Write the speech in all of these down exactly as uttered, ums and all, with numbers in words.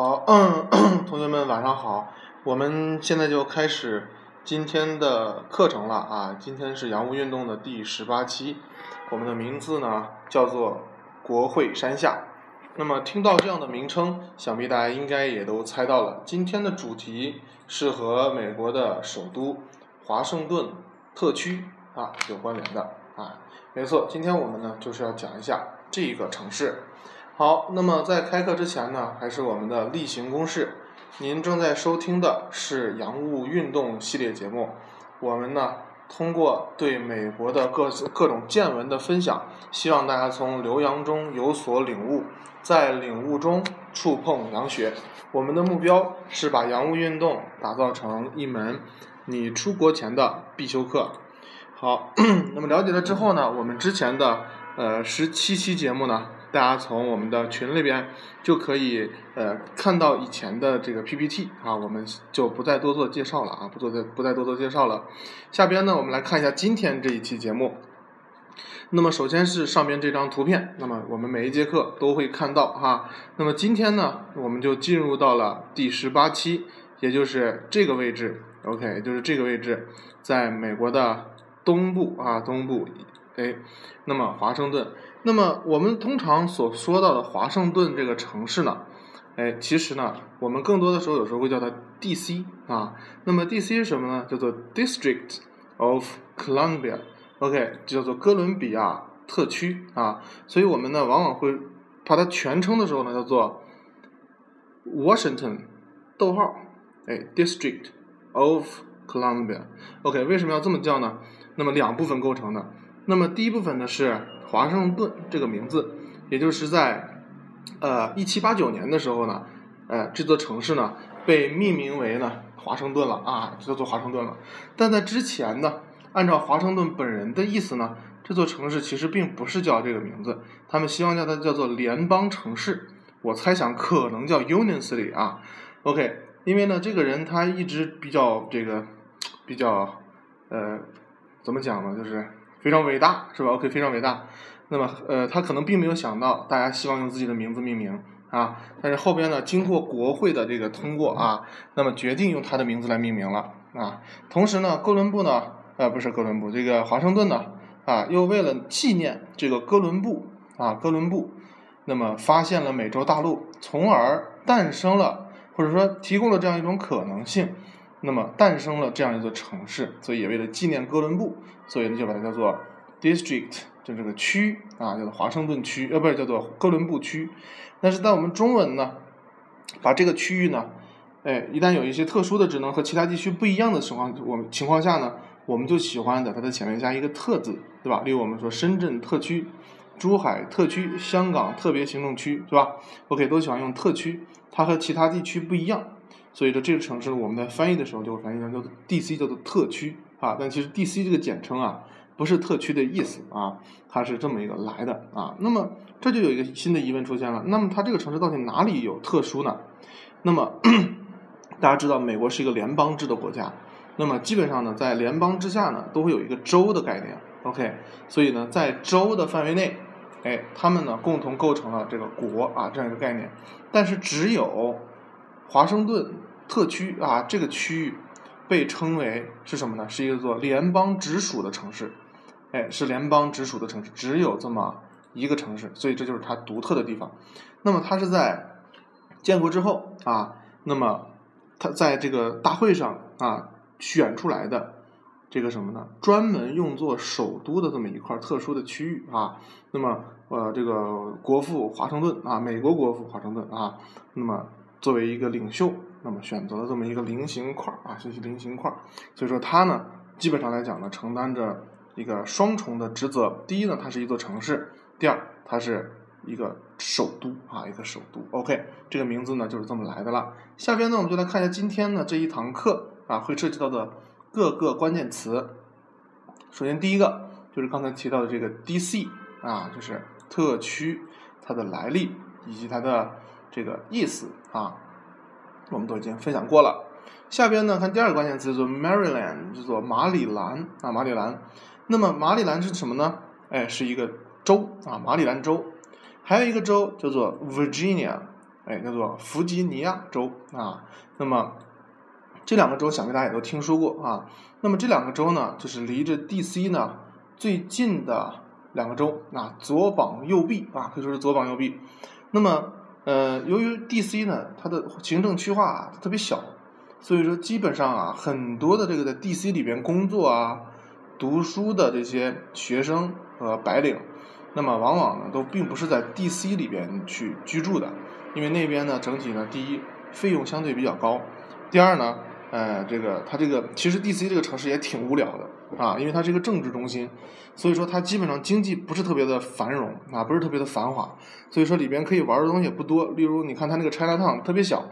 好，同学们晚上好，我们现在就开始今天的课程了啊！今天是洋务运动的第十八期，我们的名字呢叫做国会山下。那么听到这样的名称，想必大家应该也都猜到了，今天的主题是和美国的首都华盛顿特区啊有关联的啊。没错，今天我们呢就是要讲一下这个城市。好，那么在开课之前呢，还是我们的例行公事。您正在收听的是洋务运动系列节目，我们呢通过对美国的各各种见闻的分享，希望大家从留洋中有所领悟，在领悟中触碰洋学。我们的目标是把洋务运动打造成一门你出国前的必修课。好，那么了解了之后呢，我们之前的呃十七期节目呢，大家从我们的群里边就可以呃看到以前的这个 P P T 啊，我们就不再多做介绍了啊，不做再不再多做介绍了。下边呢，我们来看一下今天这一期节目。那么首先是上边这张图片，那么我们每一节课都会看到哈、啊。那么今天呢，我们就进入到了第十八期，也就是这个位置 ，OK， 也就是这个位置，在美国的东部啊，东部。哎，那么华盛顿，那么我们通常所说到的华盛顿这个城市呢，哎，其实呢，我们更多的时候有时候会叫它 D C 啊。那么 D C 是什么呢？叫做 District of Columbia， OK， 就叫做哥伦比亚特区啊。所以我们呢，往往会把它全称的时候呢，叫做 Washington 逗号，哎 ，District of Columbia， OK， 为什么要这么叫呢？那么两部分构成的。那么第一部分呢是华盛顿这个名字，也就是在呃一七八九年的时候呢，呃这座城市呢被命名为呢华盛顿了啊，就叫做华盛顿了。但在之前呢，按照华盛顿本人的意思呢，这座城市其实并不是叫这个名字，他们希望叫它叫做联邦城市，我猜想可能叫 Union City 啊。OK， 因为呢这个人他一直比较这个比较呃怎么讲呢，就是。非常伟大是吧 ？OK， 非常伟大。那么，呃，他可能并没有想到大家希望用自己的名字命名啊，但是后边呢，经过国会的这个通过啊，那么决定用他的名字来命名了啊。同时呢，哥伦布呢，呃，不是哥伦布，这个华盛顿呢，啊，又为了纪念这个哥伦布啊，哥伦布，那么发现了美洲大陆，从而诞生了或者说提供了这样一种可能性。那么诞生了这样一座城市，所以也为了纪念哥伦布，所以就把它叫做 district， 就这个区啊，叫做华盛顿区，呃，不是叫做哥伦布区。但是在我们中文呢，把这个区域呢，哎，一旦有一些特殊的职能和其他地区不一样的情况，我们情况下呢，我们就喜欢在它的前面加一个特字，对吧？例如我们说深圳特区、珠海特区、香港特别行政区，对吧 ？OK， 都喜欢用特区，它和其他地区不一样。所以说这个城市我们在翻译的时候就会翻译成叫做 D C， 叫做特区啊，但其实 D C 这个简称啊不是特区的意思啊，它是这么一个来的啊。那么这就有一个新的疑问出现了，那么它这个城市到底哪里有特殊呢？那么大家知道美国是一个联邦制的国家，那么基本上呢在联邦之下呢都会有一个州的概念 OK， 所以呢在州的范围内，哎，他们呢共同构成了这个国啊这样一个概念，但是只有华盛顿特区啊，这个区域被称为是什么呢？是一个做联邦直属的城市，哎，是联邦直属的城市，只有这么一个城市，所以这就是它独特的地方。那么它是在建国之后啊，那么它在这个大会上啊选出来的这个什么呢？专门用作首都的这么一块特殊的区域啊。那么呃，这个国父华盛顿啊，美国国父华盛顿啊，那么。作为一个领袖，那么选择了这么一个菱形块啊，这是菱形块，所以说它呢，基本上来讲呢，承担着一个双重的职责。第一呢，它是一座城市；第二，它是一个首都啊，一个首都。OK， 这个名字呢就是这么来的了。下边呢，我们就来看一下今天呢这一堂课啊会涉及到的各个关键词。首先，第一个就是刚才提到的这个 D C 啊，就是特区，它的来历以及它的。这个意思啊，我们都已经分享过了。下边呢，看第二个关键词叫做 Maryland， 叫做马里兰啊，马里兰。那么马里兰是什么呢？哎，是一个州啊，马里兰州。还有一个州叫做 Virginia，哎，叫做弗吉尼亚州啊。那么这两个州想必大家也都听说过啊。那么这两个州呢，就是离着 D C 呢最近的两个州啊，左膀右臂啊，可以说是左膀右臂。那么呃，由于 D C 呢，它的行政区划啊特别小，所以说基本上啊，很多的这个在 D C 里边工作啊、读书的这些学生和白领，那么往往呢都并不是在 D C 里边去居住的，因为那边呢整体呢，第一费用相对比较高，第二呢，呃，这个它这个其实 D C 这个城市也挺无聊的啊，因为它是一个政治中心，所以说它基本上经济不是特别的繁荣啊，不是特别的繁华，所以说里边可以玩的东西也不多，例如你看它那个 Chinatown 特别小。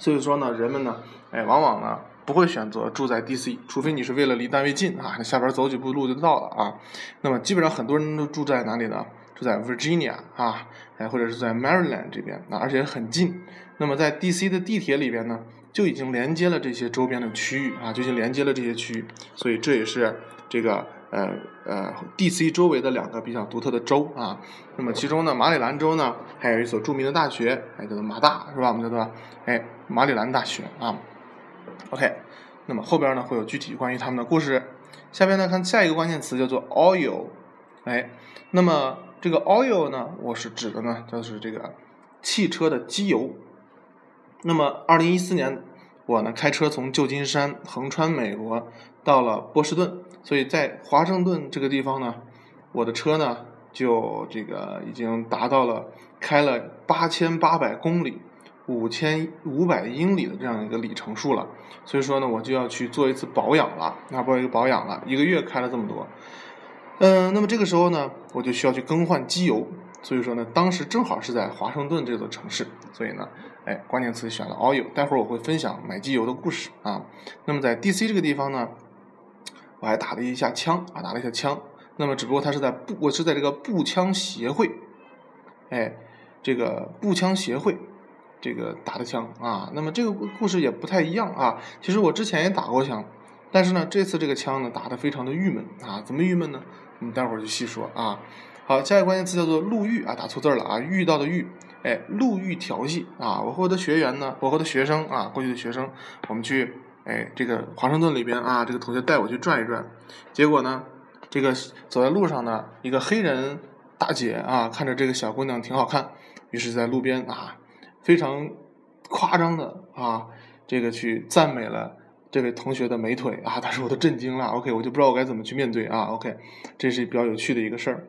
所以说呢，人们呢，哎，往往呢不会选择住在 D C， 除非你是为了离单位近啊，下边走几步路就到了啊。那么基本上很多人都住在哪里呢？住在 Virginia 啊，哎，或者是在 Maryland 这边，那、啊、而且很近。那么在 D C 的地铁里边呢，就已经连接了这些周边的区域啊，就已经连接了这些区域。所以这也是这个呃呃 D C 周围的两个比较独特的州啊。那么其中呢，马里兰州呢，还有一所著名的大学，哎，叫做马大，是吧？我们叫做哎。马里兰大学啊 ，OK， 那么后边呢会有具体关于他们的故事。下边呢看下一个关键词叫做 oil， 哎，那么这个 oil 呢，我是指的呢就是这个汽车的机油。那么二零一四年我呢开车从旧金山横穿美国到了波士顿，所以在华盛顿这个地方呢，我的车呢就这个已经达到了开了八千八百公里。五千五百英里的这样一个里程数了，所以说呢，我就要去做一次保养了，那包括一个保养了，一个月开了这么多，嗯、呃，那么这个时候呢，我就需要去更换机油，所以说呢，当时正好是在华盛顿这座城市，所以呢，哎，关键词选了 oil， 待会儿我会分享买机油的故事啊。那么在 D C 这个地方呢，我还打了一下枪啊，打了一下枪，那么只不过它是在步，我是在这个步枪协会，哎，这个步枪协会。这个打的枪啊，那么这个故事也不太一样啊。其实我之前也打过枪，但是呢，这次这个枪呢打得非常的郁闷啊。怎么郁闷呢？我们待会儿就细说啊。好，下一个关键词叫做路遇啊，打错字了啊，遇到的遇，哎，路遇调戏啊。我和我的学员呢，我和我的学生啊，过去的学生，我们去哎这个华盛顿里边啊，这个同学带我去转一转，结果呢，这个走在路上呢，一个黑人大姐啊，看着这个小姑娘挺好看，于是在路边啊。非常夸张的啊，这个去赞美了这位同学的美腿啊，但是我都震惊了。OK， 我就不知道我该怎么去面对啊。OK， 这是比较有趣的一个事儿。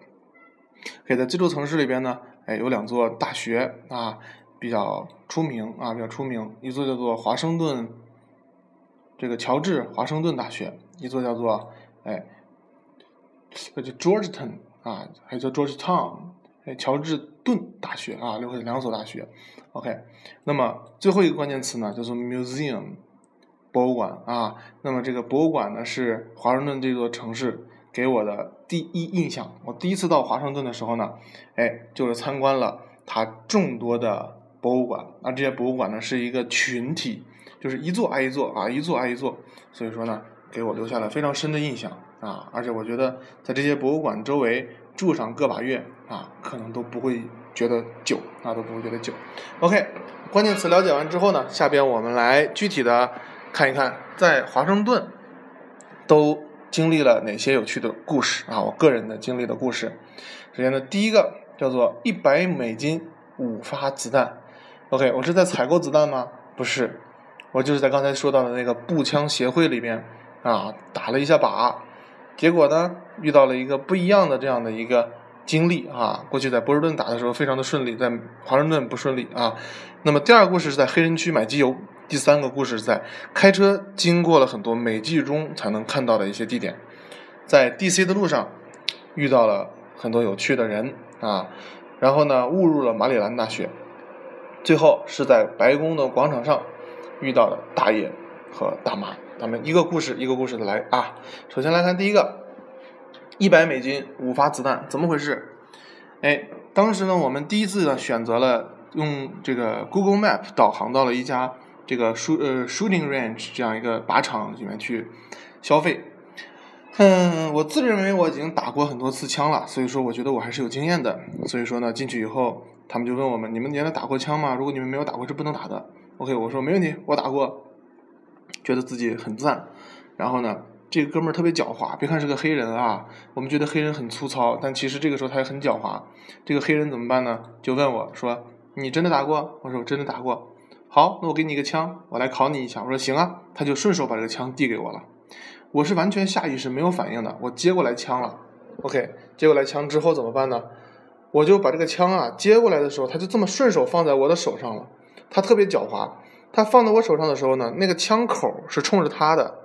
OK， 在这座城市里边呢，哎，有两座大学啊，比较出名啊，比较出名。一座叫做华盛顿，这个乔治华盛顿大学；一座叫做哎，叫 Georgetown 啊，还叫 Georgetown。乔治顿大学啊，两所大学 OK， 那么最后一个关键词呢叫做 museum 博物馆啊。那么这个博物馆呢是华盛顿这座城市给我的第一印象。我第一次到华盛顿的时候呢，哎，就是参观了它众多的博物馆，而这些博物馆呢是一个群体，就是一座挨一座啊，一座挨一座，所以说呢给我留下了非常深的印象啊。而且我觉得在这些博物馆周围住上个把月啊，可能都不会觉得久啊，都不会觉得久。OK， 关键词了解完之后呢，下边我们来具体的看一看，在华盛顿都经历了哪些有趣的故事啊，我个人的经历的故事。首先呢，第一个叫做一百美金五发子弹。OK， 我是在采购子弹吗？不是，我就是在刚才说到的那个步枪协会里面啊，打了一下靶。结果呢，遇到了一个不一样的这样的一个经历啊。过去在波士顿打的时候非常的顺利，在华盛顿不顺利啊。那么第二个故事是在黑人区买机油，第三个故事是在开车经过了很多美剧中才能看到的一些地点。在 D C 的路上遇到了很多有趣的人啊，然后呢误入了马里兰大学，最后是在白宫的广场上遇到了大爷和大妈。咱们一个故事一个故事的来啊。首先来看第一个，一百美金五发子弹，怎么回事？哎，当时呢，我们第一次呢选择了用这个 Google Map 导航到了一家这个 shoot 呃 shooting range 这样一个靶场里面去消费。嗯，我自认为我已经打过很多次枪了，所以说我觉得我还是有经验的。所以说呢，进去以后他们就问我们，你们原来打过枪吗？如果你们没有打过是不能打的。 OK， 我说没问题，我打过，觉得自己很赞。然后呢，这个哥们儿特别狡猾，别看是个黑人啊，我们觉得黑人很粗糙，但其实这个时候他也很狡猾。这个黑人怎么办呢？就问我说：“你真的打过？”我说：“我真的打过。”好，那我给你一个枪，我来考你一下。我说：“行啊。”他就顺手把这个枪递给我了。我是完全下意识没有反应的，我接过来枪了。OK， 接过来枪之后怎么办呢？我就把这个枪啊接过来的时候，他就这么顺手放在我的手上了。他特别狡猾，他放在我手上的时候呢，那个枪口是冲着他的，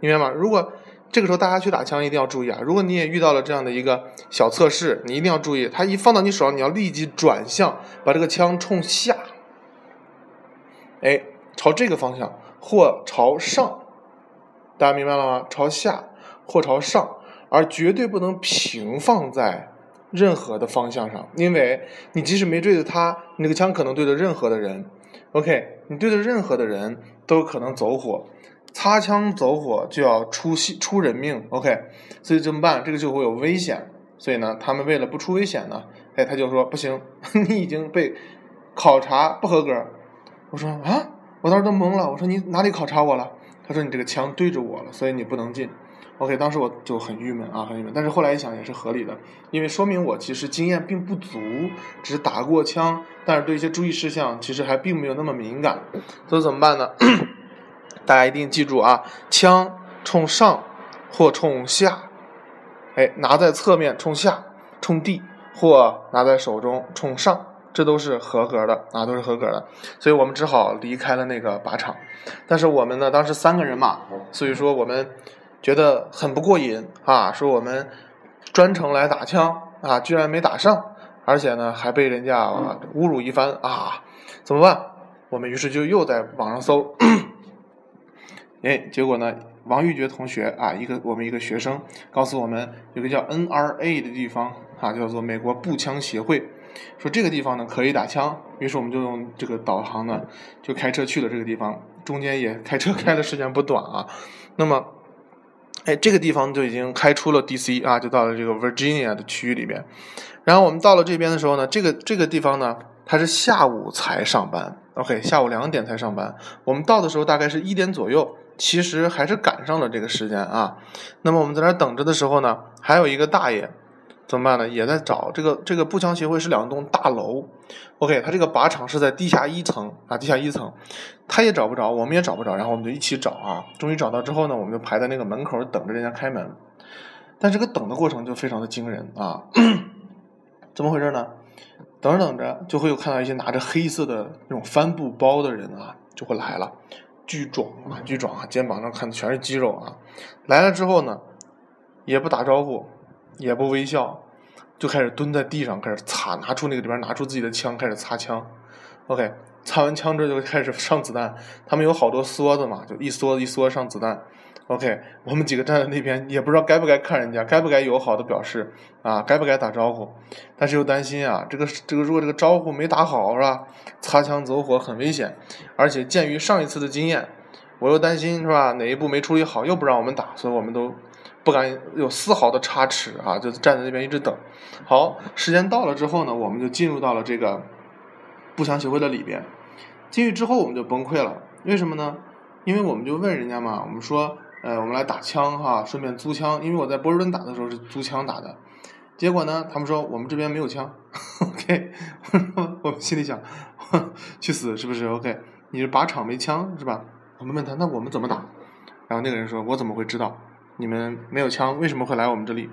明白吗？如果这个时候大家去打枪一定要注意啊！如果你也遇到了这样的一个小测试，你一定要注意，他一放到你手上，你要立即转向，把这个枪冲下，哎，朝这个方向或朝上，大家明白了吗？朝下或朝上，而绝对不能平放在任何的方向上，因为你即使没对着他，你这个枪可能对着任何的人。OK， 你对着任何的人都可能走火，擦枪走火就要出出人命。OK， 所以怎么办？这个就会有危险。所以呢，他们为了不出危险呢，哎，他就说不行，你已经被考察不合格。我说啊，我当时都懵了，我说你哪里考察我了？他说你这个枪对着我了，所以你不能进。OK， 当时我就很郁闷啊，很郁闷。但是后来一想也是合理的，因为说明我其实经验并不足，只是打过枪，但是对一些注意事项其实还并没有那么敏感。所以怎么办呢？大家一定记住啊，枪冲上或冲下，哎，拿在侧面冲下冲地，或拿在手中冲上。这都是合格的啊，都是合格的，所以我们只好离开了那个靶场。但是我们呢，当时三个人嘛，所以说我们觉得很不过瘾啊，说我们专程来打枪啊，居然没打上，而且呢还被人家、啊、侮辱一番啊，怎么办？我们于是就又在网上搜，哎，结果呢，王玉觉同学啊，一个我们一个学生告诉我们，有个叫 N R A 的地方啊，叫做美国步枪协会。说这个地方呢可以打枪，于是我们就用这个导航呢就开车去了这个地方，中间也开车开的时间不短啊。那么哎，这个地方就已经开出了 D C 啊，就到了这个 Virginia 的区域里边。然后我们到了这边的时候呢，这个这个地方呢它是下午才上班 OK， 下午两点才上班，我们到的时候大概是一点左右，其实还是赶上了这个时间啊。那么我们在那等着的时候呢，还有一个大爷怎么办呢？也在找这个这个步枪协会是两栋大楼 ，OK， 他这个靶场是在地下一层啊，地下一层，他也找不着，我们也找不着，然后我们就一起找啊，终于找到之后呢，我们就排在那个门口等着人家开门，但这个等的过程就非常的惊人啊，怎么回事呢？等着等着就会有看到一些拿着黑色的那种帆布包的人啊，就会来了，巨壮啊，巨壮啊，肩膀上看的全是肌肉啊，来了之后呢，也不打招呼。也不微笑，就开始蹲在地上，开始擦，拿出那个里边拿出自己的枪，开始擦枪。OK， 擦完枪之后就开始上子弹。他们有好多梭子嘛，就一梭一梭上子弹。OK， 我们几个站在那边，也不知道该不该看人家，该不该友好的表示啊，该不该打招呼，但是又担心啊，这个这个如果这个招呼没打好是吧，擦枪走火很危险。而且鉴于上一次的经验，我又担心是吧，哪一步没处理好又不让我们打，所以我们都。不敢有丝毫的差池啊，就站在那边一直等。好，时间到了之后呢，我们就进入到了这个步枪协会的里边。进去之后我们就崩溃了，为什么呢？因为我们就问人家嘛，我们说，呃，我们来打枪哈，顺便租枪，因为我在波士顿打的时候是租枪打的。结果呢，他们说我们这边没有枪。OK， 我们心里想，去死是不是 ？OK， 你是靶场没枪是吧？我们问他，那我们怎么打？然后那个人说，我怎么会知道？你们没有枪，为什么会来我们这里？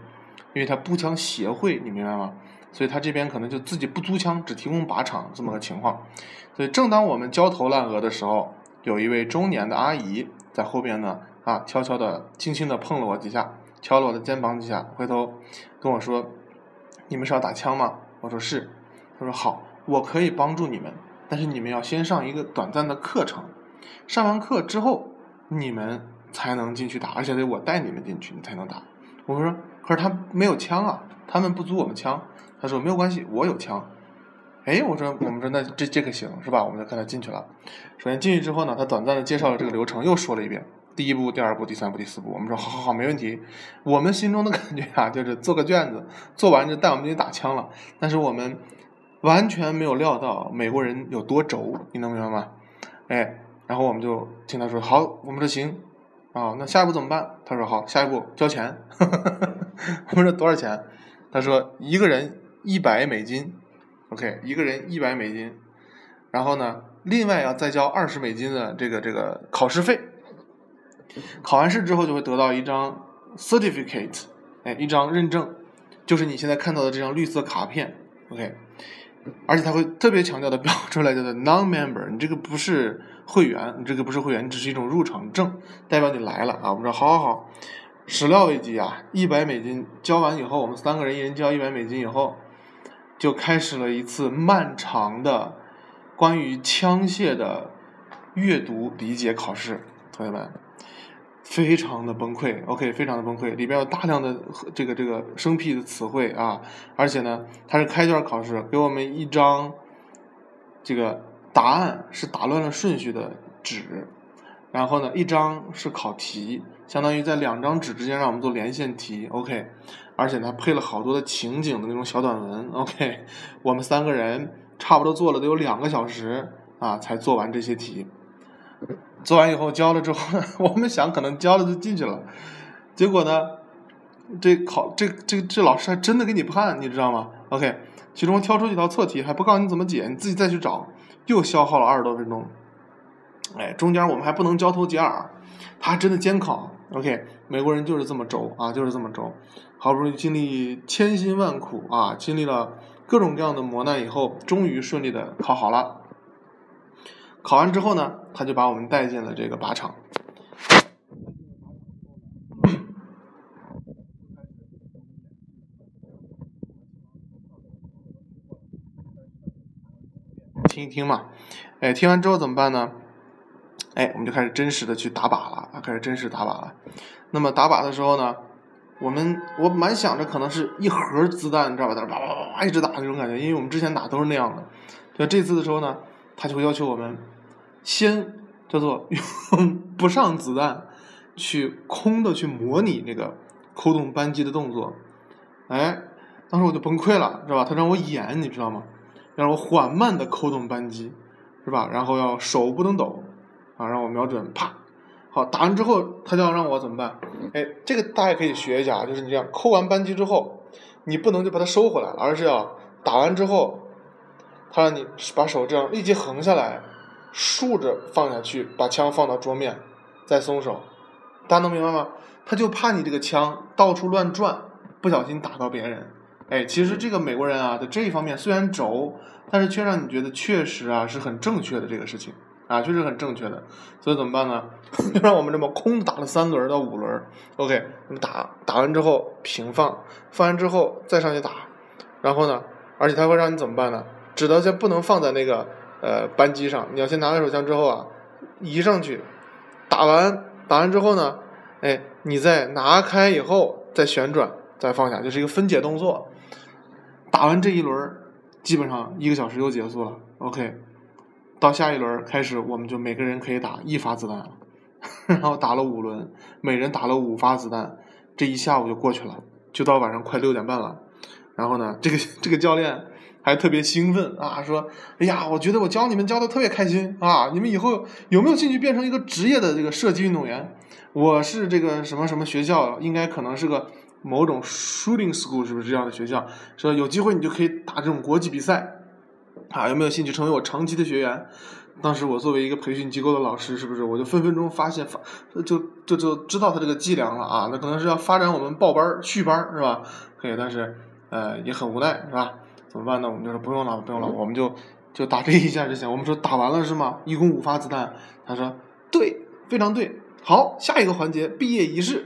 因为他步枪协会，你明白吗？所以他这边可能就自己不租枪，只提供靶场这么个情况。所以正当我们焦头烂额的时候，有一位中年的阿姨在后边呢，啊，悄悄的、轻轻的碰了我几下，敲了我的肩膀几下，回头跟我说：“你们是要打枪吗？”我说：“是。”他说：“好，我可以帮助你们，但是你们要先上一个短暂的课程，上完课之后，你们。”才能进去打，而且得我带你们进去，你才能打。我说，可是他没有枪啊，他们不租我们枪。他说没有关系，我有枪。哎，我说，我们说那这这个行是吧？我们就跟他进去了。首先进去之后呢，他短暂的介绍了这个流程，又说了一遍，第一步、第二步、第三步、第四步。我们说好好好，没问题。我们心中的感觉啊，就是做个卷子，做完就带我们进去打枪了。但是我们完全没有料到美国人有多轴，你能明白吗？哎，然后我们就听他说，好，我们说行，哦，那下一步怎么办？他说好，下一步交钱。我们说多少钱？他说一个人一百美金 ，OK， 一个人一百美金，然后呢，另外要再交二十美金的这个这个考试费。考完试之后就会得到一张 certificate， 哎，一张认证，就是你现在看到的这张绿色卡片 ，OK。而且他会特别强调的标出来，叫做 non-member， 你这个不是会员，你这个不是会员，你只是一种入场证，代表你来了啊。我们说好好好，始料未及啊，一百美金交完以后，我们三个人一人交一百美金以后，就开始了一次漫长的关于枪械的阅读理解考试，同学们非常的崩溃 ，OK， 非常的崩溃，里边有大量的这个这个生僻的词汇啊，而且呢，它是开卷考试，给我们一张这个答案是打乱了顺序的纸，然后呢，一张是考题，相当于在两张纸之间让我们做连线题 ，OK， 而且呢，配了好多的情景的那种小短文 ，OK， 我们三个人差不多做了得有两个小时啊，才做完这些题。做完以后交了之后呢，我们想可能交了就进去了，结果呢，这考这这这老师还真的给你判，你知道吗 ？OK， 其中挑出几道错题还不告诉你怎么解，你自己再去找，又消耗了二十多分钟。哎，中间我们还不能交头接耳，他还真的监考。OK， 美国人就是这么轴啊，就是这么轴。好不容易经历千辛万苦啊，经历了各种各样的磨难以后，终于顺利的考好了。考完之后呢，他就把我们带进了这个靶场。听一听嘛，哎，听完之后怎么办呢？哎，我们就开始真实的去打靶了，开始真实打靶了。那么打靶的时候呢，我们我蛮想着可能是一盒子弹，你知道吧？叭叭叭叭一直打那种感觉，因为我们之前打都是那样的。就这次的时候呢，他就会要求我们先叫做用不上子弹去空的去模拟那个扣动扳机的动作。哎，当时我就崩溃了，是吧？他让我演，你知道吗？让我缓慢的扣动扳机，是吧？然后要手不能抖啊，让我瞄准，啪！好，打完之后他就要让我怎么办？哎，这个大家可以学一下，就是你这样扣完扳机之后，你不能就把它收回来了，而是要打完之后。他让你把手这样立即横下来，竖着放下去，把枪放到桌面，再松手。大家能明白吗？他就怕你这个枪到处乱转，不小心打到别人。哎，其实这个美国人啊，在这一方面虽然轴，但是却让你觉得确实啊是很正确的这个事情啊，确实很正确的。所以怎么办呢？就让我们这么空打了三轮到五轮 ，OK， 那么打打完之后平放，放完之后再上去打，然后呢，而且他会让你怎么办呢？指导先不能放在那个呃扳机上，你要先拿开手枪之后啊，移上去，打完打完之后呢，哎，你再拿开以后再旋转再放下，就是一个分解动作。打完这一轮，基本上一个小时就结束了。OK， 到下一轮开始，我们就每个人可以打一发子弹了，然后打了五轮，每人打了五发子弹，这一下午就过去了，就到晚上快六点半了。然后呢，这个这个教练。还特别兴奋啊，说哎呀，我觉得我教你们教的特别开心啊，你们以后有没有兴趣变成一个职业的这个射击运动员？我是这个什么什么学校，应该可能是个某种 shooting school， 是不是这样的学校，说有机会你就可以打这种国际比赛啊，有没有兴趣成为我长期的学员？当时我作为一个培训机构的老师，是不是我就分分钟发现就就就知道他这个伎俩了啊，那可能是要发展我们报班续班，是吧？可以，但是呃也很无奈，是吧？怎么办呢？我们就说不用了，不用了，我们就就打这一下就行。我们说打完了是吗？一共五发子弹。他说对，非常对。好，下一个环节毕业仪式，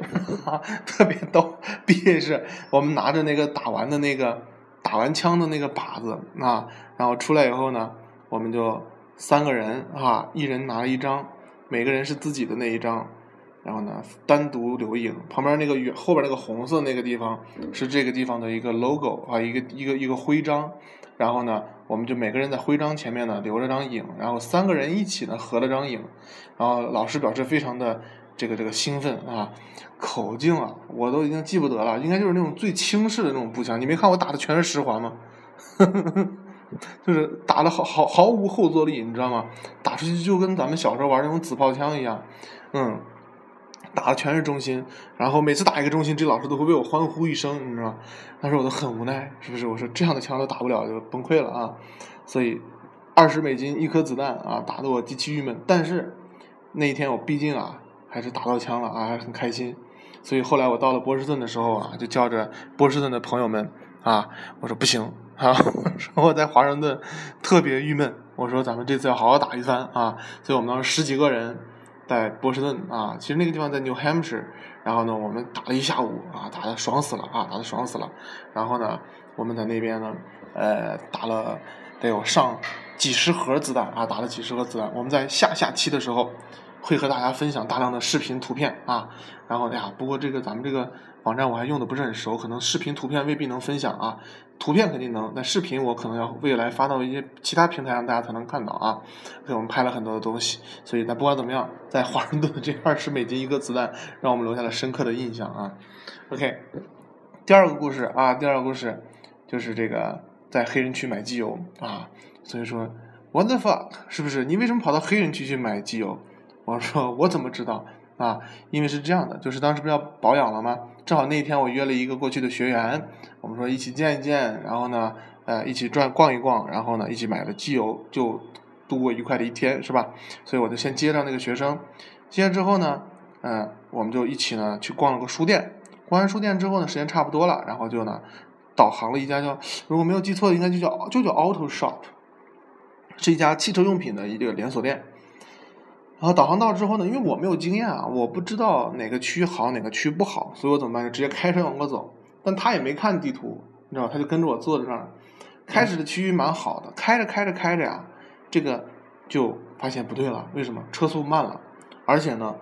特别逗。毕业仪式，我们拿着那个打完的那个打完枪的那个靶子啊，然后出来以后呢，我们就三个人啊，一人拿了一张，每个人是自己的那一张。然后呢，单独留影，旁边那个远后边那个红色那个地方是这个地方的一个 logo 啊，一个一个一个徽章。然后呢，我们就每个人在徽章前面呢留了张影，然后三个人一起呢合了张影。然后老师表示非常的这个这个兴奋啊，口径啊我都已经记不得了，应该就是那种最轻视的那种步枪。你没看我打的全是十环吗？就是打得毫毫毫无后坐力，你知道吗？打出去就跟咱们小时候玩那种子炮枪一样，嗯，打的全是中心，然后每次打一个中心，这老师都会为我欢呼一声，你知道吗？但是我都很无奈，是不是？我说这样的枪都打不了，就崩溃了啊！所以二十美金一颗子弹啊，打得我极其郁闷。但是那一天我毕竟啊，还是打到枪了啊，还是很开心。所以后来我到了波士顿的时候啊，就叫着波士顿的朋友们啊，我说不行啊，我说我在华盛顿特别郁闷，我说咱们这次要好好打一番啊。所以我们当时十几个人在波士顿啊，其实那个地方在 New Hampshire， 然后呢我们打了一下午啊，打得爽死了啊，打得爽死了。然后呢我们在那边呢呃打了得有上几十盒子弹啊，打了几十盒子弹。我们在下下期的时候会和大家分享大量的视频图片啊，然后哎呀，不过这个咱们这个网站我还用的不是很熟，可能视频图片未必能分享啊，图片肯定能，但视频我可能要未来发到一些其他平台上大家才能看到啊。所以我们拍了很多的东西，所以但不管怎么样，在华盛顿的这二十美金一个子弹让我们留下了深刻的印象啊。 OK， 第二个故事啊，第二个故事就是这个在黑人区买机油啊，所以说 what the fuck， 是不是你为什么跑到黑人区去买机油？我说我怎么知道啊？因为是这样的，就是当时不是要保养了吗？正好那天我约了一个过去的学员，我们说一起见一见，然后呢，呃，一起转逛一逛，然后呢，一起买了机油，就度过愉快的一天，是吧？所以我就先接上那个学生，接上之后呢，嗯、呃，我们就一起呢去逛了个书店，逛完书店之后呢，时间差不多了，然后就呢导航了一家叫，如果没有记错，应该就叫就叫 Auto Shop， 是一家汽车用品的一个连锁店。然后导航到之后呢，因为我没有经验啊，我不知道哪个区好哪个区不好，所以我怎么办？就直接开车往过走。但他也没看地图，你知道，他就跟着我坐在那儿。开始的区域蛮好的，开着开着开着呀、啊，这个就发现不对了。为什么？车速慢了，而且呢，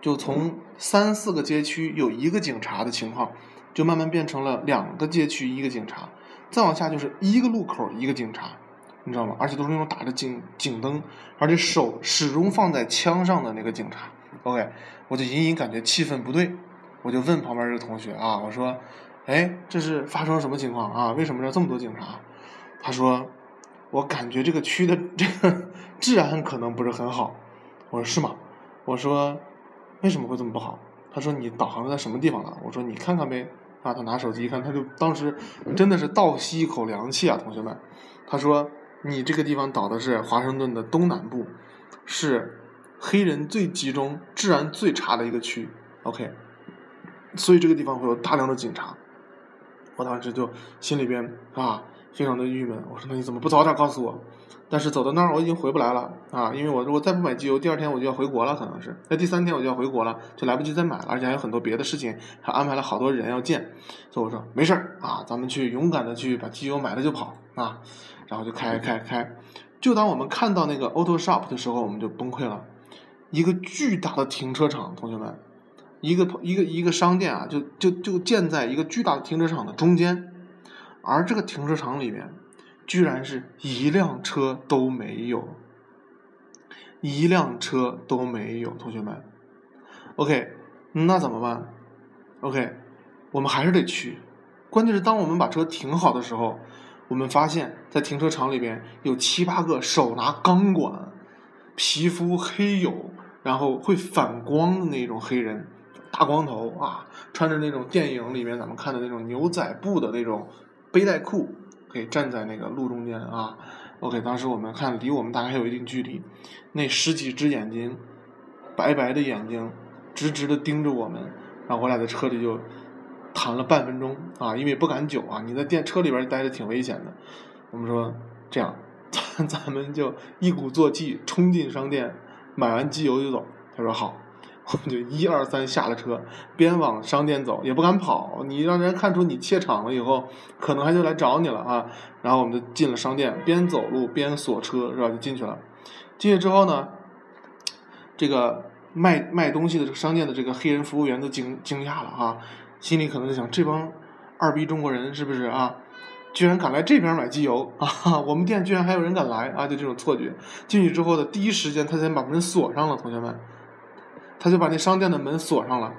就从三四个街区有一个警察的情况，就慢慢变成了两个街区一个警察，再往下就是一个路口一个警察。你知道吗？而且都是那种打着警警灯，而且手始终放在枪上的那个警察。OK， 我就隐隐感觉气氛不对，我就问旁边这个同学啊，我说：“哎，这是发生什么情况啊？为什么这这么多警察？”他说：“我感觉这个区的这个治安可能不是很好。”我说：“是吗？”我说：“为什么会这么不好？”他说：“你导航在什么地方了？”我说：“你看看呗。”啊，他拿手机一看，他就当时真的是倒吸一口凉气啊，同学们。他说：你这个地方倒的是华盛顿的东南部，是黑人最集中、治安最差的一个区。OK， 所以这个地方会有大量的警察。我当时就心里边啊非常的郁闷，我说那你怎么不早点告诉我？但是走到那儿我已经回不来了啊，因为我如果再不买机油，第二天我就要回国了，可能是那第三天我就要回国了，就来不及再买了，而且还有很多别的事情，还安排了好多人要见，所以我说没事儿啊，咱们去勇敢的去把机油买了就跑啊。然后就开开开，就当我们看到那个 Auto Shop 的时候，我们就崩溃了。一个巨大的停车场，同学们，一个一个一个商店啊，就就就建在一个巨大的停车场的中间，而这个停车场里面，居然是一辆车都没有，一辆车都没有，同学们。OK， 那怎么办 ？OK， 我们还是得去。关键是当我们把车停好的时候。我们发现在停车场里边有七八个手拿钢管、皮肤黑黝，然后会反光的那种黑人，大光头啊，穿着那种电影里面咱们看的那种牛仔布的那种背带裤，可以站在那个路中间啊。OK， 当时我们看离我们大概还有一定距离，那十几只眼睛，白白的眼睛，直直的盯着我们，然后我俩在车里就谈了半分钟啊，因为不敢久啊，你在电车里边待着挺危险的。我们说这样，咱咱们就一鼓作气冲进商店，买完机油就走。他说好，我们就一二三下了车，边往商店走，也不敢跑，你让人看出你怯场了以后，可能还就来找你了啊。然后我们就进了商店，边走路边锁车，是吧？就进去了。进去之后呢，这个卖卖东西的这个商店的这个黑人服务员都惊惊讶了啊。心里可能就想，这帮二逼中国人是不是啊？居然敢来这边买机油啊！我们店居然还有人敢来啊！就这种错觉。进去之后的第一时间，他先把门锁上了，同学们，他就把那商店的门锁上了。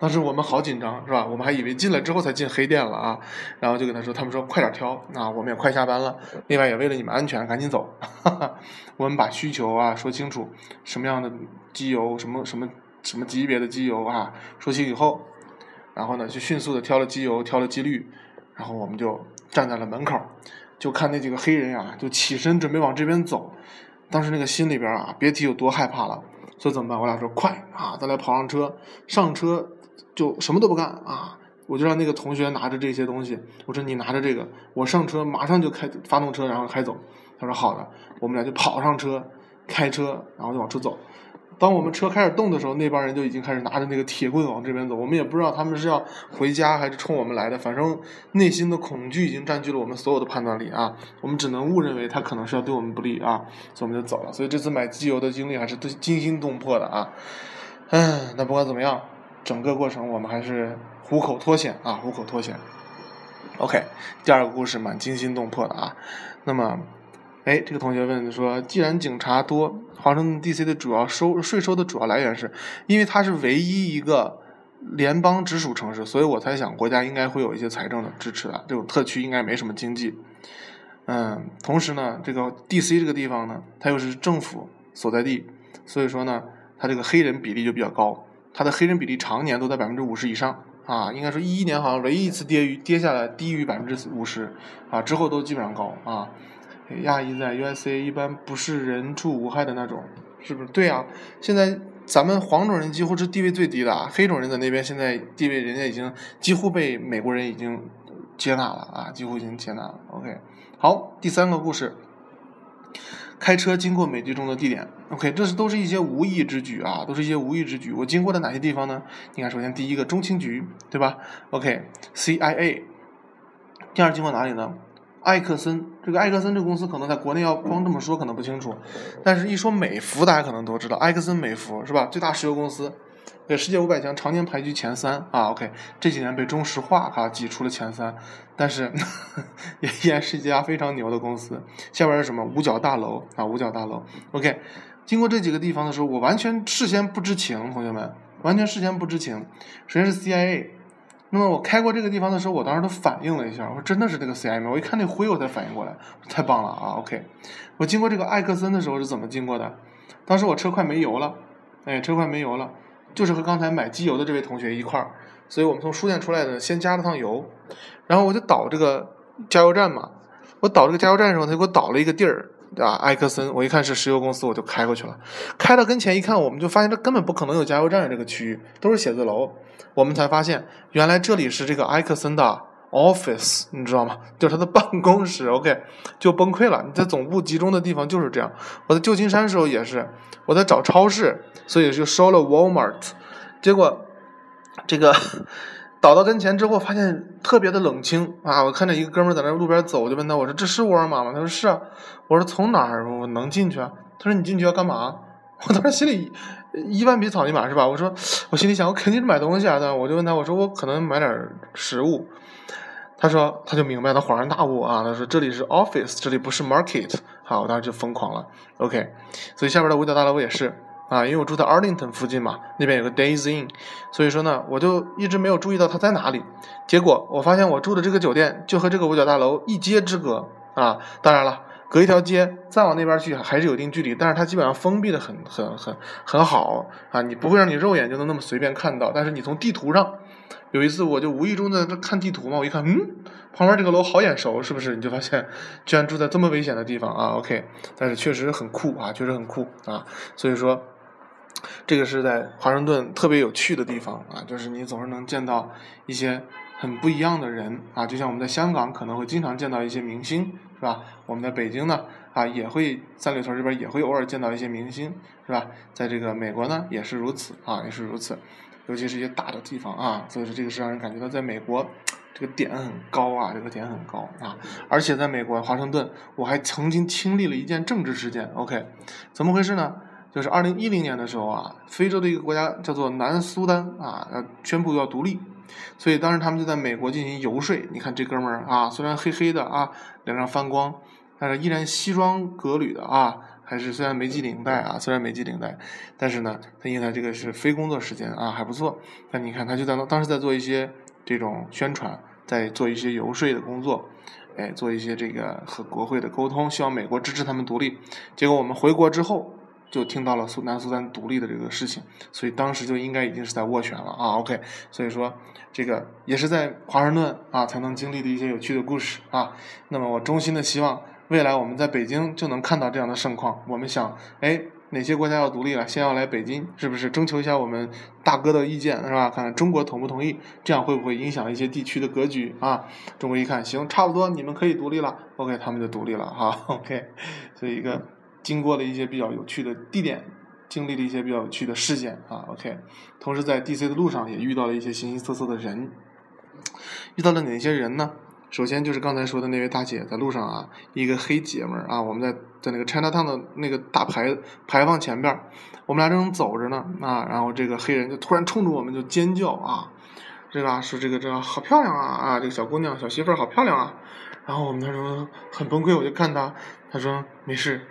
当时我们好紧张，是吧？我们还以为进了之后才进黑店了啊，然后就跟他说，他们说快点挑，啊，我们也快下班了，另外也为了你们安全，赶紧走。哈哈，我们把需求啊说清楚，什么样的机油，什么什么什么级别的机油啊，说清以后，然后呢就迅速的挑了机油，挑了机滤，然后我们就站在了门口，就看那几个黑人啊，就起身准备往这边走。当时那个心里边啊，别提有多害怕了。所以怎么办？我俩说快啊，咱俩跑上车，上车。就什么都不干啊！我就让那个同学拿着这些东西，我说你拿着这个，我上车马上就开发动车，然后开走。他说好的，我们俩就跑上车，开车，然后就往出走。当我们车开始动的时候，那帮人就已经开始拿着那个铁棍往这边走。我们也不知道他们是要回家还是冲我们来的，反正内心的恐惧已经占据了我们所有的判断力啊！我们只能误认为他可能是要对我们不利啊，所以我们就走了。所以这次买机油的经历还是惊心动魄的啊！嗯，那不管怎么样。整个过程我们还是虎口脱险啊，虎口脱险。OK， 第二个故事蛮惊心动魄的啊。那么，哎，这个同学问说，既然警察多，华盛顿 D C 的主要收税收的主要来源是，因为它是唯一一个联邦直属城市，所以我猜想国家应该会有一些财政的支持的，这种特区应该没什么经济。嗯，同时呢，这个 D C 这个地方呢，它又是政府所在地，所以说呢，它这个黑人比例就比较高。它的黑人比例常年都在百分之五十以上啊，应该说一一年好像唯一一次跌于跌下来低于百分之五十啊，之后都基本上高啊。亚裔在 U S A 一般不是人畜无害的那种，是不是？对啊，现在咱们黄种人几乎是地位最低的啊，黑种人在那边现在地位人家已经几乎被美国人已经接纳了啊，几乎已经接纳了。OK， 好，第三个故事。开车经过美剧中的地点 ，OK， 这是都是一些无意之举啊，都是一些无意之举。我经过的哪些地方呢？你看，首先第一个中情局，对吧 ？OK，C I A。第二经过哪里呢？艾克森，这个艾克森这个公司可能在国内要光这么说可能不清楚，但是一说美孚，大家可能都知道，艾克森美孚是吧？最大石油公司，对，世界五百强常年排居前三啊。OK， 这几年被中石化啊挤出了前三，但是呵呵也依然是一家非常牛的公司。下边是什么？五角大楼啊，五角大楼。OK， 经过这几个地方的时候，我完全事先不知情，同学们，完全事先不知情。首先是 C I A。那么我开过这个地方的时候，我当时都反应了一下，我说真的是这个 C I A 吗？我一看那灰，我才反应过来，太棒了啊 ！OK， 我经过这个艾克森的时候是怎么经过的？当时我车快没油了，哎，车快没油了，就是和刚才买机油的这位同学一块儿，所以我们从书店出来的，先加了趟油，然后我就倒这个加油站嘛，我倒这个加油站的时候，他就给我倒了一个地儿。啊，埃克森，我一看是石油公司，我就开过去了。开到跟前一看，我们就发现这根本不可能有加油站，这个区域都是写字楼。我们才发现，原来这里是这个埃克森的 office， 你知道吗？就是他的办公室。OK， 就崩溃了。你在总部集中的地方就是这样。我在旧金山的时候也是，我在找超市，所以就收了 Walmart， 结果这个。倒到跟前之后，发现特别的冷清啊！我看着一个哥们儿在那路边走，我就问他，我说这是沃尔玛吗？他说是啊。我说从哪儿我能进去啊？他说你进去要干嘛？我当时心里一万匹草泥马是吧？我说我心里想，我肯定是买东西啊！我就问他，我说我可能买点食物。他说他就明白，他恍然大悟啊！他说这里是 office， 这里不是 market 啊！我当时就疯狂了。OK， 所以下边的五角大楼也是。啊，因为我住在 Arlington 附近嘛，那边有个 Days Inn， 所以说呢，我就一直没有注意到它在哪里。结果我发现我住的这个酒店就和这个五角大楼一街之隔啊，当然了，隔一条街，再往那边去还是有一定距离，但是它基本上封闭的很很很很好啊，你不会让你肉眼就能那么随便看到，但是你从地图上。有一次我就无意中在这看地图嘛，我一看，嗯，旁边这个楼好眼熟，是不是？你就发现居然住在这么危险的地方啊 ！OK， 但是确实很酷啊，确实很酷啊，所以说。这个是在华盛顿特别有趣的地方啊，就是你总是能见到一些很不一样的人啊，就像我们在香港可能会经常见到一些明星，是吧？我们在北京呢啊，也会三里屯这边也会偶尔见到一些明星，是吧？在这个美国呢也是如此啊，也是如此，尤其是一些大的地方啊，所以说这个是让人感觉到在美国。这个点很高啊，这个点很高啊！而且在美国华盛顿，我还曾经经历了一件政治事件。OK， 怎么回事呢？就是二零一零年的时候啊，非洲的一个国家叫做南苏丹啊，宣布要独立，所以当时他们就在美国进行游说。你看这哥们儿啊，虽然黑黑的啊，脸上翻光，但是依然西装革履的啊，还是虽然没系领带啊，虽然没系领带，但是呢，他因为他这个是非工作时间啊，还不错。那你看，他就在当时在做一些这种宣传，在做一些游说的工作，哎，做一些这个和国会的沟通，希望美国支持他们独立。结果我们回国之后，就听到了苏南苏丹独立的这个事情，所以当时就应该已经是在斡旋了啊 OK， 所以说这个也是在华盛顿啊才能经历的一些有趣的故事啊。那么我衷心的希望未来我们在北京就能看到这样的盛况，我们想哎哪些国家要独立了，先要来北京，是不是征求一下我们大哥的意见，是吧？看看中国同不同意，这样会不会影响一些地区的格局啊？中国一看行，差不多你们可以独立了 OK， 他们就独立了哈 OK， 所以一个经过了一些比较有趣的地点，经历了一些比较有趣的事件啊 OK， 同时在 D C 的路上也遇到了一些形形色色的人。遇到了哪些人呢？首先就是刚才说的那位大姐，在路上啊，一个黑姐们啊，我们在在那个 Chinatown 的那个大牌牌坊前边，我们俩正走着呢啊，然后这个黑人就突然冲着我们就尖叫啊，这个、啊、说这个这个好漂亮啊啊，这个小姑娘小媳妇儿好漂亮啊，然后我们他说很崩溃，我就看他，他说没事。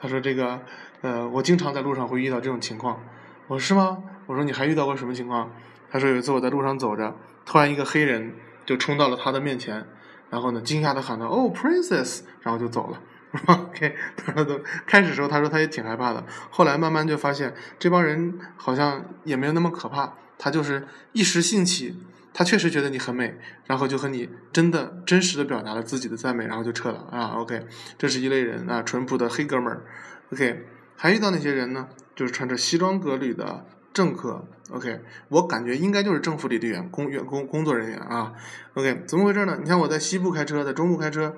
他说这个呃我经常在路上会遇到这种情况。我说是吗？我说你还遇到过什么情况？他说有一次我在路上走着，突然一个黑人就冲到了他的面前，然后呢惊讶的喊到哦 princess， 然后就走了。OK， 他都开始时候他说他也挺害怕的，后来慢慢就发现这帮人好像也没有那么可怕，他就是一时兴起，他确实觉得你很美，然后就和你真的真实的表达了自己的赞美，然后就撤了啊 OK， 这是一类人啊，淳朴的黑哥们儿 OK。 还遇到那些人呢，就是穿着西装革履的政客 OK， 我感觉应该就是政府里的员工员工工作人员啊 OK。 怎么回事呢？你看我在西部开车，在中部开车，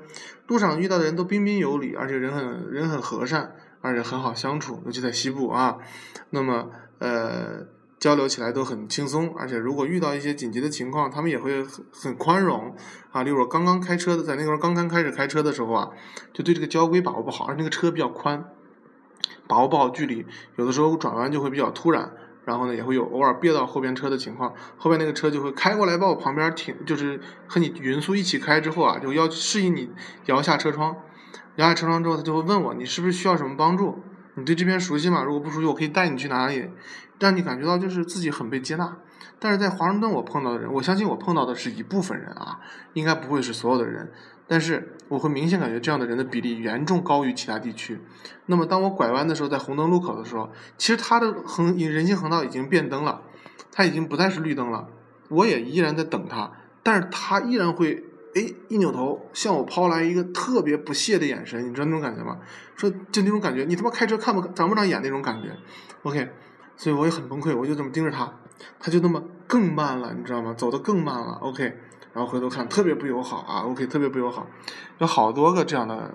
路上遇到的人都彬彬有礼，而且人很人很和善，而且很好相处，尤其在西部啊，那么呃交流起来都很轻松，而且如果遇到一些紧急的情况，他们也会很很宽容啊。例如我刚刚开车的，在那个刚刚开始开车的时候啊，就对这个交规把握不好，而那个车比较宽，把握不好距离，有的时候转弯就会比较突然，然后呢也会有偶尔别到后边车的情况，后边那个车就会开过来把我旁边停，就是和你匀速一起开之后啊，就要示意你摇下车窗，摇下车窗之后他就会问我你是不是需要什么帮助，你对这边熟悉吗？如果不熟悉我可以带你去哪里，让你感觉到就是自己很被接纳。但是在华盛顿我碰到的人，我相信我碰到的是一部分人啊，应该不会是所有的人，但是我会明显感觉这样的人的比例严重高于其他地区。那么当我拐弯的时候，在红灯路口的时候，其实他的横人行横道已经变灯了，他已经不再是绿灯了，我也依然在等他，但是他依然会诶一扭头向我抛来一个特别不屑的眼神，你知道那种感觉吗？说就那种感觉你他妈开车看不长不长眼那种感觉 OK。 所以我也很崩溃，我就这么盯着他，他就那么更慢了，你知道吗？走得更慢了 OK， 然后回头看特别不友好啊 OK， 特别不友好，有好多个这样的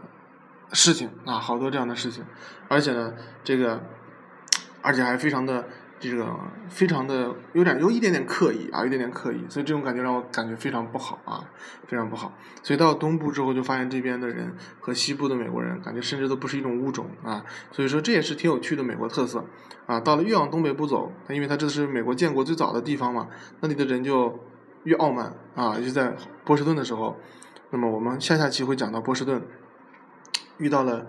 事情啊，好多这样的事情，而且呢这个而且还非常的这个非常的有点有一点点刻意啊，有一点点刻意，所以这种感觉让我感觉非常不好啊，非常不好。所以到东部之后就发现这边的人和西部的美国人感觉甚至都不是一种物种啊，所以说这也是挺有趣的美国特色啊。到了越往东北部走，因为它这是美国建国最早的地方嘛，那里的人就越傲慢啊，就在波士顿的时候，那么我们下下期会讲到波士顿，遇到了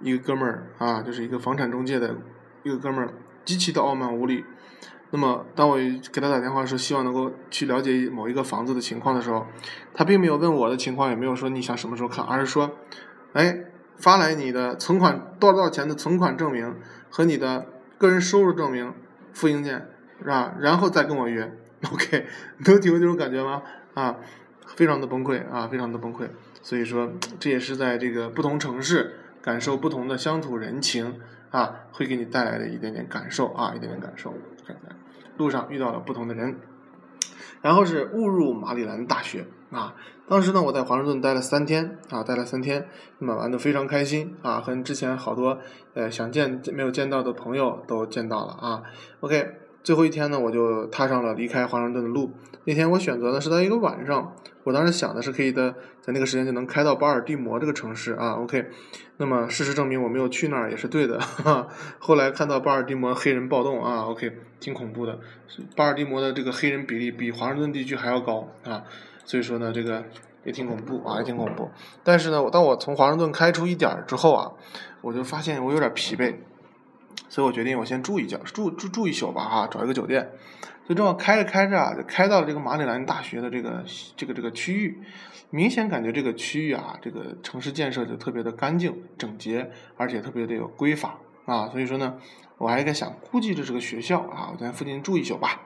一个哥们儿啊，就是一个房产中介的一个哥们儿。极其的傲慢无礼，那么当我给他打电话说希望能够去了解某一个房子的情况的时候，他并没有问我的情况，也没有说你想什么时候看，而是说哎，发来你的存款多少多少钱的存款证明和你的个人收入证明复印件是吧，然后再跟我约 OK， 能体会这种感觉吗？啊，非常的崩溃啊，非常的崩溃。所以说这也是在这个不同城市感受不同的乡土人情啊，会给你带来的一点点感受啊，一点点感受。路上遇到了不同的人，然后是误入马里兰大学啊。当时呢，我在华盛顿待了三天啊，待了三天，那么玩的非常开心啊，和之前好多呃想见没有见到的朋友都见到了啊。OK， 最后一天呢，我就踏上了离开华盛顿的路。那天我选择呢是在一个晚上，我当时想的是可以的，在那个时间就能开到巴尔的摩这个城市啊 OK， 那么事实证明我没有去那儿也是对的哈哈。后来看到巴尔的摩黑人暴动啊 OK， 挺恐怖的，巴尔的摩的这个黑人比例比华盛顿地区还要高啊，所以说呢这个也挺恐怖啊，也挺恐怖。但是呢，我当我从华盛顿开出一点儿之后啊，我就发现我有点疲惫，所以我决定我先住一觉，住住住一宿吧哈，找一个酒店。就这么开着开着啊，就开到了这个马里兰大学的这个这个这个区域，明显感觉这个区域啊，这个城市建设就特别的干净整洁，而且特别的有规法啊。所以说呢，我还在想，估计这是个学校啊，我在附近住一宿吧。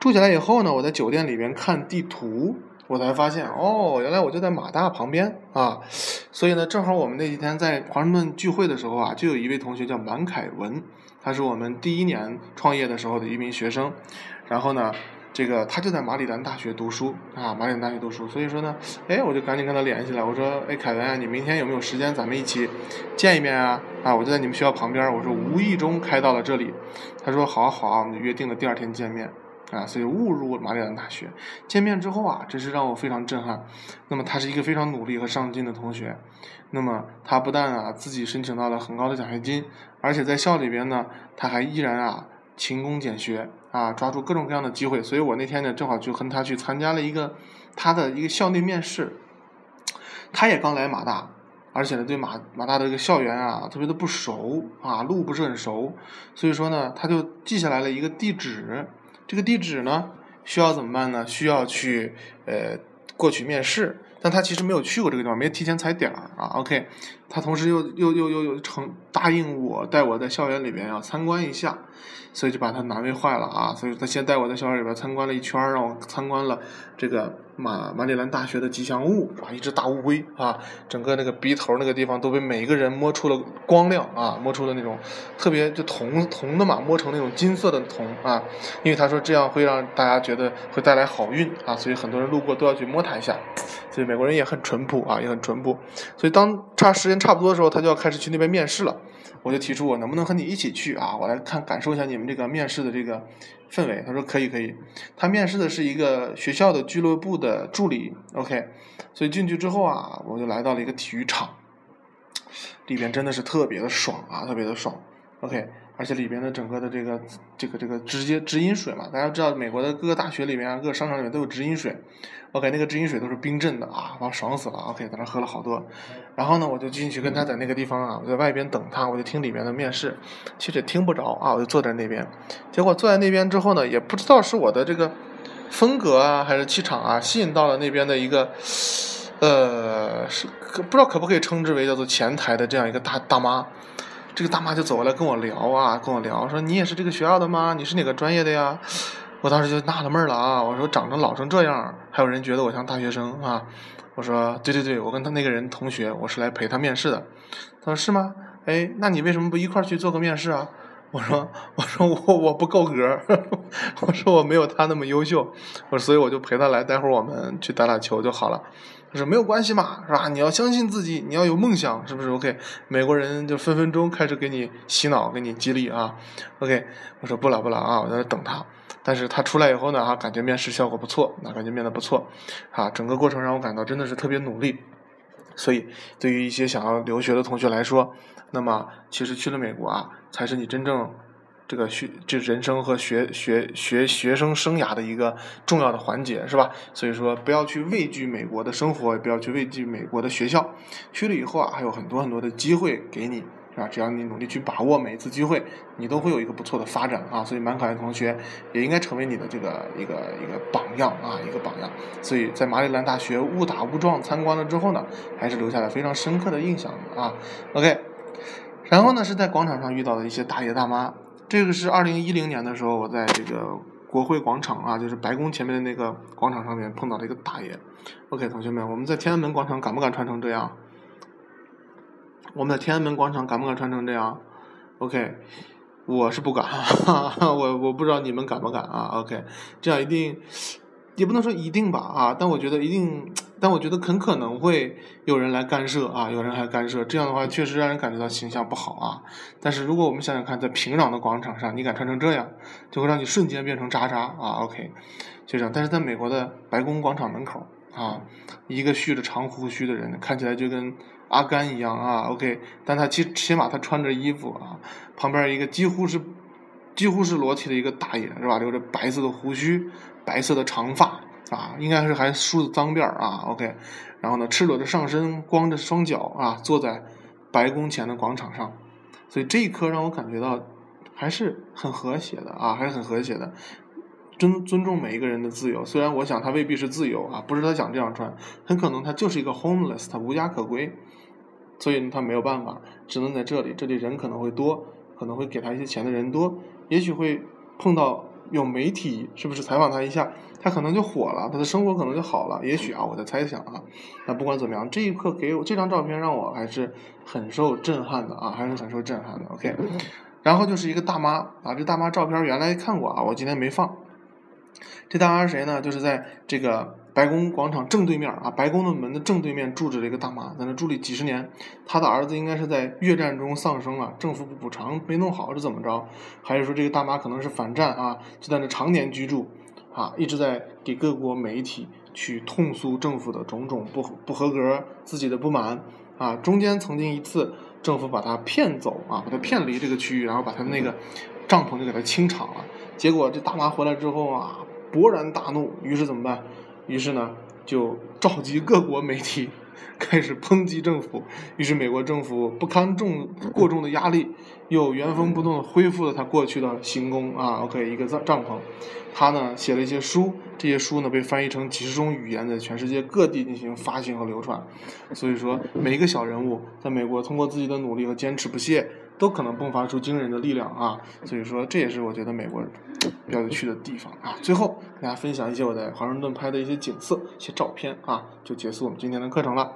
住起来以后呢，我在酒店里边看地图，我才发现哦，原来我就在马大旁边啊。所以呢，正好我们那几天在华盛顿聚会的时候啊，就有一位同学叫满凯文，他是我们第一年创业的时候的一名学生。然后呢，这个他就在马里兰大学读书啊，马里兰大学读书。所以说呢，哎，我就赶紧跟他联系来，我说，哎，凯文啊，你明天有没有时间咱们一起见一面啊？啊，我就在你们学校旁边，我说无意中开到了这里。他说好啊好啊，我们约定了第二天见面。啊，所以误入马里兰大学，见面之后啊，真是让我非常震撼。那么他是一个非常努力和上进的同学，那么他不但啊自己申请到了很高的奖学金，而且在校里边呢，他还依然啊勤工俭学啊，抓住各种各样的机会。所以我那天呢，正好就和他去参加了一个他的一个校内面试。他也刚来马大，而且呢对马马大的这个校园啊特别的不熟啊，路不是很熟，所以说呢，他就记下来了一个地址。这个地址呢，需要怎么办呢？需要去呃过去面试，但他其实没有去过这个地方，没提前踩点儿啊。OK， 他同时又又又又又承答应我带我在校园里边要参观一下，所以就把他难为坏了啊。所以他先带我在校园里边参观了一圈，让我参观了这个马马里兰大学的吉祥物啊，一只大乌龟啊，整个那个鼻头那个地方都被每一个人摸出了光亮啊，摸出了那种特别就铜铜的嘛，摸成那种金色的铜啊，因为他说这样会让大家觉得会带来好运啊，所以很多人路过都要去摸它一下，所以美国人也很淳朴啊，也很淳朴。所以当差时间差不多的时候，他就要开始去那边面试了，我就提出我能不能和你一起去啊，我来看感受一下你们这个面试的这个氛围。他说可以可以。他面试的是一个学校的俱乐部的助理 ，OK， 所以进去之后啊，我就来到了一个体育场，里边真的是特别的爽啊，特别的爽 ，OK， 而且里边的整个的这个这个这个直接直饮水嘛，大家知道美国的各个大学里面啊，各个商场里面都有直饮水 ，OK， 那个直饮水都是冰镇的啊，哇，爽死了 ，OK， 在那喝了好多。然后呢，我就进去跟他在那个地方啊，我在外边等他，我就听里面的面试，其实也听不着啊，我就坐在那边。结果坐在那边之后呢，也不知道是我的这个风格啊还是气场啊吸引到了那边的一个呃是不知道可不可以称之为叫做前台的这样一个大大妈。这个大妈就走过来跟我聊啊，跟我聊说你也是这个学校的吗？你是哪个专业的呀？我当时就纳了闷了啊，我说长成老成这样还有人觉得我像大学生啊？我说对对对，我跟他那个人同学，我是来陪他面试的。他说是吗？哎，那你为什么不一块去做个面试啊？我说我说我我不够格呵呵，我说我没有他那么优秀，我所以我就陪他来，待会儿我们去打打球就好了。他说没有关系嘛，是吧？你要相信自己，你要有梦想，是不是 ？OK， 美国人就分分钟开始给你洗脑，给你激励啊。OK， 我说不了不了啊，我在这等他。但是他出来以后呢，啊，感觉面试效果不错，那感觉面得不错，啊，整个过程让我感到真的是特别努力。所以，对于一些想要留学的同学来说，那么其实去了美国啊，才是你真正这个学这人生和学学学学生生涯的一个重要的环节，是吧？所以说，不要去畏惧美国的生活，也不要去畏惧美国的学校。去了以后啊，还有很多很多的机会给你，是吧？只要你努力去把握每一次机会，你都会有一个不错的发展啊。所以满凯文同学也应该成为你的这个一个一个榜样啊，一个榜样。所以在马里兰大学误打误撞参观了之后呢，还是留下了非常深刻的印象的啊。OK， 然后呢是在广场上遇到的一些大爷大妈，这个是二零一零年的时候，我在这个国会广场啊，就是白宫前面的那个广场上面碰到了一个大爷。OK， 同学们，我们在天安门广场敢不敢穿成这样？我们的天安门广场敢不敢穿成这样 ？OK， 我是不敢，哈哈我我不知道你们敢不敢啊 ？OK， 这样一定也不能说一定吧啊，但我觉得一定，但我觉得很可能会有人来干涉啊，有人来干涉，这样的话确实让人感觉到形象不好啊。但是如果我们想想看，在平壤的广场上，你敢穿成这样，就会让你瞬间变成渣渣啊 ！OK， 就这样。但是在美国的白宫广场门口啊，一个蓄着长胡须的人，看起来就跟阿甘一样啊 ，OK， 但他起起码他穿着衣服啊，旁边一个几乎是几乎是裸体的一个大爷，是吧？留着白色的胡须，白色的长发啊，应该是还梳着脏辫啊 OK， 然后呢赤裸着上身，光着双脚啊，坐在白宫前的广场上。所以这一刻让我感觉到还是很和谐的啊，还是很和谐的，尊尊重每一个人的自由。虽然我想他未必是自由啊，不是他想这样穿，很可能他就是一个 homeless， 他无家可归，所以他没有办法，只能在这里，这里人可能会多，可能会给他一些钱的人多，也许会碰到有媒体是不是采访他一下，他可能就火了，他的生活可能就好了，也许啊，我在猜想啊。那不管怎么样，这一刻给我这张照片让我还是很受震撼的啊，还是很受震撼的 OK。 然后就是一个大妈啊，这大妈照片原来看过啊，我今天没放。这大妈是谁呢？就是在这个白宫广场正对面啊，白宫的门的正对面住着这个大妈，在那住了几十年。她的儿子应该是在越战中丧生了，政府补偿没弄好是怎么着？还是说这个大妈可能是反战啊，就在那常年居住啊，一直在给各国媒体去痛诉政府的种种不不合格、自己的不满啊。中间曾经一次，政府把她骗走啊，把她骗离这个区域，然后把她那个帐篷就给她清场了。结果这大妈回来之后啊，勃然大怒，于是怎么办？于是呢，就召集各国媒体开始抨击政府。于是美国政府不堪重过重的压力，又原封不动的恢复了他过去的行宫啊 OK， 一个帐篷。他呢写了一些书，这些书呢被翻译成几十种语言，在全世界各地进行发行和流传。所以说每一个小人物在美国通过自己的努力和坚持不懈，都可能迸发出惊人的力量啊。所以说这也是我觉得美国比较有趣的地方啊。最后跟大家分享一些我在华盛顿拍的一些景色、一些照片啊，就结束我们今天的课程了。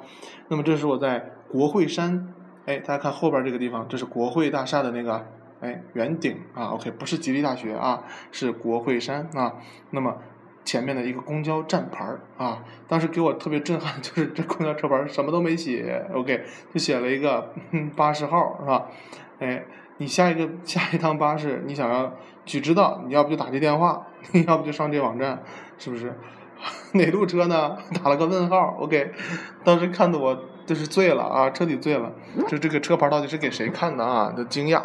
那么这是我在国会山，哎，大家看后边这个地方，这是国会大厦的那个哎圆顶啊 OK， 不是吉利大学啊，是国会山啊。那么前面的一个公交站牌啊，当时给我特别震撼，就是这公交车牌什么都没写 OK， 就写了一个巴士号是吧？哎，你下一个下一趟巴士，你想要去知道，你要不就打这电话，你要不就上这网站，是不是？哪路车呢？打了个问号 OK， 当时看得我就是醉了啊，彻底醉了，就这个车牌到底是给谁看的啊，就惊讶。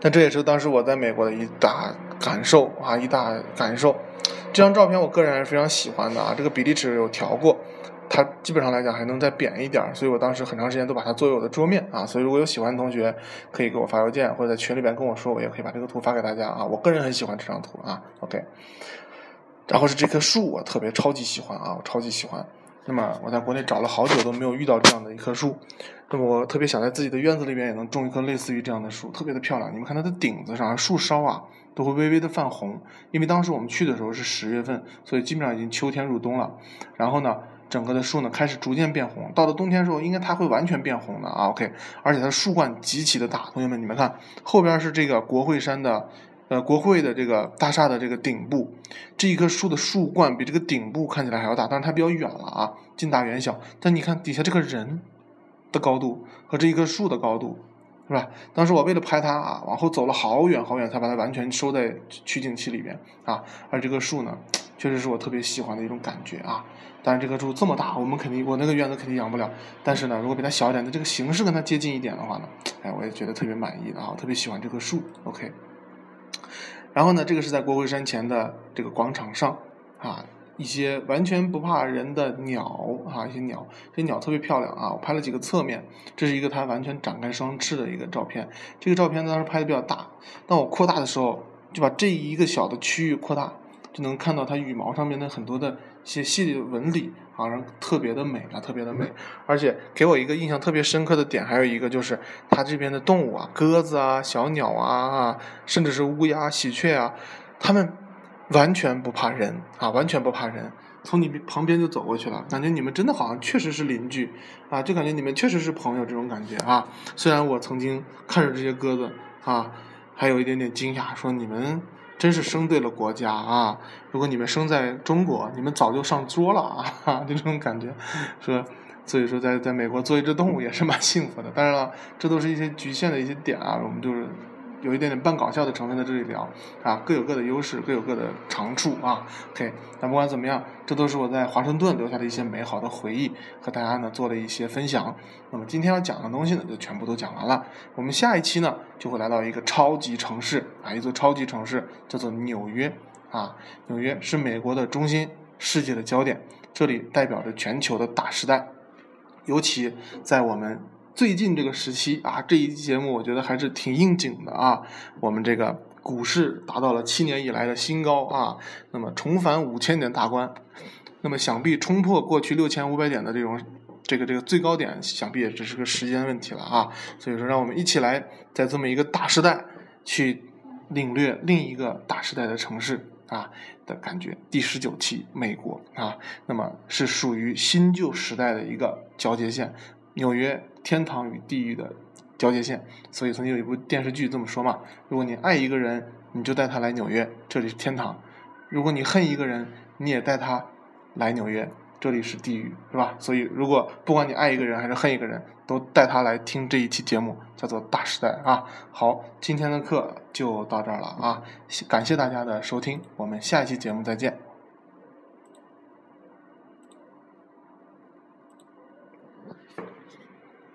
但这也是当时我在美国的一大感受啊，一大感受。这张照片我个人还是非常喜欢的啊，这个比例尺有调过，它基本上来讲还能再扁一点，所以我当时很长时间都把它作为我的桌面啊。所以如果有喜欢的同学可以给我发邮件，或者在群里边跟我说，我也可以把这个图发给大家啊。我个人很喜欢这张图啊 OK。 然后是这棵树，我特别超级喜欢啊，我超级喜欢。那么我在国内找了好久都没有遇到这样的一棵树，那么我特别想在自己的院子里边也能种一棵类似于这样的树，特别的漂亮。你们看它的顶子上树梢啊都会微微的泛红，因为当时我们去的时候是十月份，所以基本上已经秋天入冬了。然后呢整个的树呢开始逐渐变红，到了冬天的时候应该它会完全变红的啊 OK。 而且它的树冠极其的大，同学们你们看后边是这个国会山的呃国会的这个大厦的这个顶部，这一棵树的树冠比这个顶部看起来还要大，但是它比较远了啊，近大远小。但你看底下这个人的高度和这一棵树的高度是吧？当时我为了拍它啊，往后走了好远好远才把它完全收在取景器里面啊。而这棵树呢确实是我特别喜欢的一种感觉啊。当然这棵树这么大，我们肯定我那个院子肯定养不了，但是呢如果比它小一点的这个形式跟它接近一点的话呢，哎我也觉得特别满意的啊，我特别喜欢这棵树 OK。 然后呢这个是在国会山前的这个广场上啊，一些完全不怕人的鸟啊，一些鸟，这鸟特别漂亮啊，我拍了几个侧面。这是一个它完全展开双翅的一个照片，这个照片当时拍的比较大，当我扩大的时候就把这一个小的区域扩大，就能看到它羽毛上面的很多的一些细的纹理啊，然后特别的美啊，特别的美。而且给我一个印象特别深刻的点还有一个，就是它这边的动物啊，鸽子啊，小鸟啊，甚至是乌鸦、喜鹊啊，它们完全不怕人啊，完全不怕人，从你旁边就走过去了，感觉你们真的好像确实是邻居啊，就感觉你们确实是朋友这种感觉啊。虽然我曾经看着这些鸽子啊，还有一点点惊讶，说你们真是生对了国家啊！如果你们生在中国，你们早就上桌了啊！就这种感觉，说，所以说在在美国做一只动物也是蛮幸福的。当然了，这都是一些局限的一些点啊，我们就是有一点点半搞笑的成分在这里聊啊，各有各的优势，各有各的长处啊。OK， 那不管怎么样，这都是我在华盛顿留下的一些美好的回忆，和大家呢做了一些分享。那么今天要讲的东西呢，就全部都讲完了。我们下一期呢，就会来到一个超级城市啊，一座超级城市叫做纽约啊，纽约是美国的中心，世界的焦点，这里代表着全球的大时代。尤其在我们最近这个时期啊，这一期节目我觉得还是挺应景的啊。我们这个股市达到了七年以来的新高啊，那么重返五千点大关，那么想必冲破过去六千五百点的这种这个这个最高点，想必也只是个时间问题了啊。所以说，让我们一起来在这么一个大时代去领略另一个大时代的城市啊的感觉。第十九期美国啊，那么是属于新旧时代的一个交界线，纽约天堂与地狱的交界线。所以曾经有一部电视剧这么说嘛，如果你爱一个人，你就带他来纽约，这里是天堂；如果你恨一个人，你也带他来纽约，这里是地狱，是吧？所以如果不管你爱一个人还是恨一个人，都带他来听这一期节目，叫做大时代啊。好，今天的课就到这儿了啊，感谢大家的收听，我们下一期节目再见。